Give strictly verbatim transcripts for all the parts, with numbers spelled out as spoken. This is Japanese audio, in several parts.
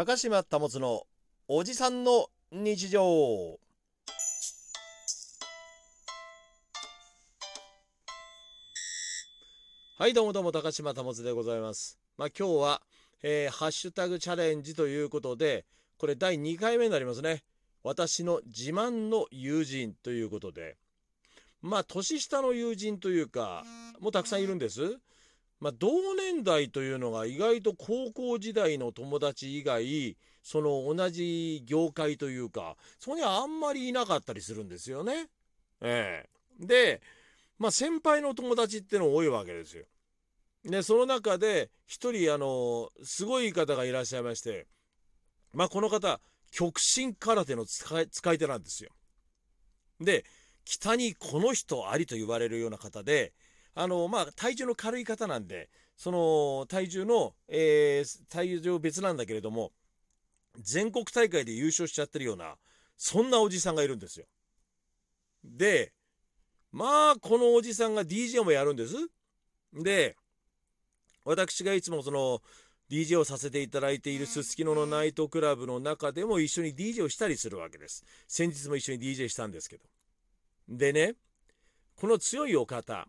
高嶋保のおじさんの日常。はい、どうもどうも、高嶋保でございます。まあ、今日は、えー、ハッシュタグチャレンジということで、これだいにかいめになりますね。私の自慢の友人ということで、まあ年下の友人というかもうたくさんいるんです。まあ、同年代というのが意外と高校時代の友達以外、その同じ業界というか、そこにはあんまりいなかったりするんですよね。ええ、で、まあ、先輩の友達っての多いわけですよ。で、その中で一人あのすごい方がいらっしゃいまして、まあ、この方極真空手の使い、使い手なんですよ。で、北にこの人ありと言われるような方で、あのまあ、体重の軽い方なんで、その体重の、えー、体重別なんだけれども、全国大会で優勝しちゃってるような、そんなおじさんがいるんですよ。で、まあこのおじさんが ディージェー もやるんです。で、私がいつもその ディージェー をさせていただいているすすきののナイトクラブの中でも一緒に ディージェー をしたりするわけです。先日も一緒に ディージェー したんですけど。でね、この強いお方。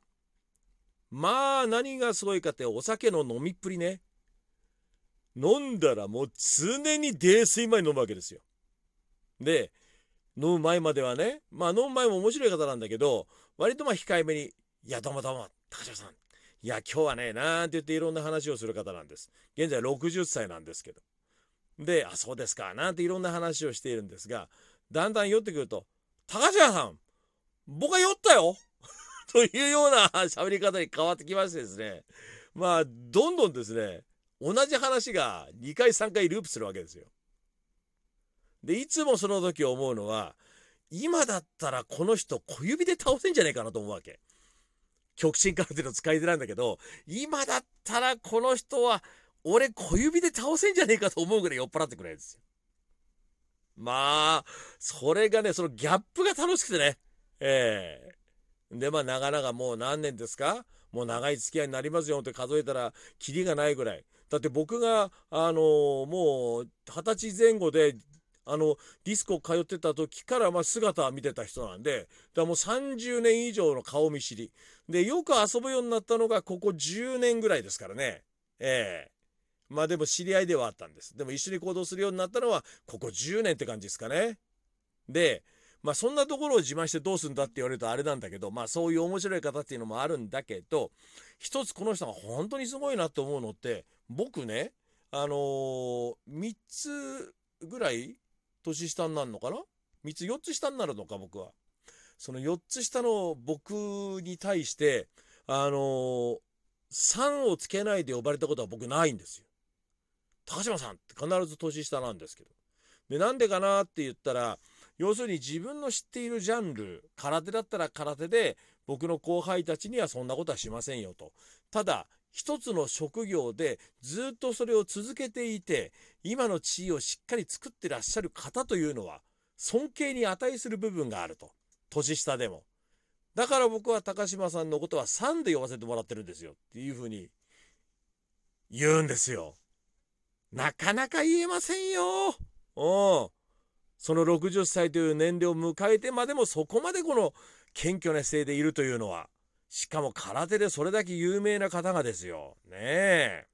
まあ何がすごいかって、お酒の飲みっぷりね。飲んだらもう常に泥酔前に飲むわけですよ。で、飲む前まではね、まあ飲む前も面白い方なんだけど、割とまあ控えめに、いやどうもどうも高嶋さん、いや今日はねなんて言っていろんな話をする方なんです。現在ろくじゅっさいなんですけど。で、あ、そうですかなんていろんな話をしているんですが、だんだん酔ってくると、高嶋さん僕は酔ったよというような喋り方に変わってきましてですね、まあどんどんですね、同じ話がにかいさんかいループするわけですよ。で、いつもその時思うのは、今だったらこの人小指で倒せんじゃねえかなと思うわけ。極真空手の使い手なんだけど、今だったらこの人は俺小指で倒せんじゃねえかと思うぐらい酔っ払ってくれるんですよ。まあそれがね、そのギャップが楽しくてね。ええーで、まあ長々もう何年ですか、もう長い付き合いになりますよって数えたらキリがないぐらい。だって僕があのもう二十歳前後であのディスコ通ってた時からまあ姿は見てた人なんで、だもうさんじゅうねん以上の顔見知りで、よく遊ぶようになったのがここじゅうねんぐらいですからね。ええー、まあでも知り合いではあったんです。でも一緒に行動するようになったのはここじゅうねんって感じですかね。で、まあそんなところを自慢してどうするんだって言われるとあれなんだけど、まあそういう面白い方っていうのもあるんだけど、一つこの人が本当にすごいなと思うのって、僕ね、あのー、みっつぐらい年下になるのかな、みっつよっつ下になるのか僕は。そのよっつ下の僕に対してあのー、さんをつけないで呼ばれたことは僕ないんですよ。高嶋さんって必ず年下なんですけど。で、なんでかなって言ったら、要するに自分の知っているジャンル、空手だったら空手で、僕の後輩たちにはそんなことはしませんよと。ただ一つの職業でずっとそれを続けていて、今の地位をしっかり作ってらっしゃる方というのは尊敬に値する部分があると、年下でも。だから僕は高嶋さんのことはさんで呼ばせてもらってるんですよっていうふうに言うんですよ。なかなか言えませんよ。うん、そのろくじゅっさいという年齢を迎えてまでも、そこまでこの謙虚な姿勢でいるというのは、しかも空手でそれだけ有名な方がですよね。え、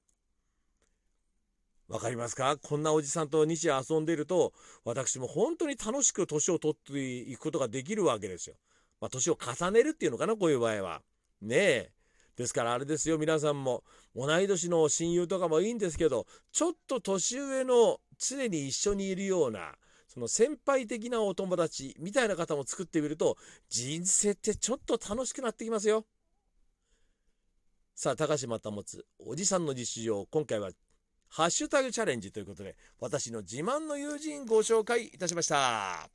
わかりますか？こんなおじさんと日夜遊んでいると、私も本当に楽しく年を取っていくことができるわけですよ。まあ年を重ねるっていうのかな、こういう場合はね。え、ですからあれですよ、皆さんも同い年の親友とかもいいんですけど、ちょっと年上の常に一緒にいるような、その先輩的なお友達みたいな方も作ってみると、人生ってちょっと楽しくなってきますよ。さあ、高嶋保おじさんの日常、今回はハッシュタグチャレンジということで、私の自慢の友人ご紹介いたしました。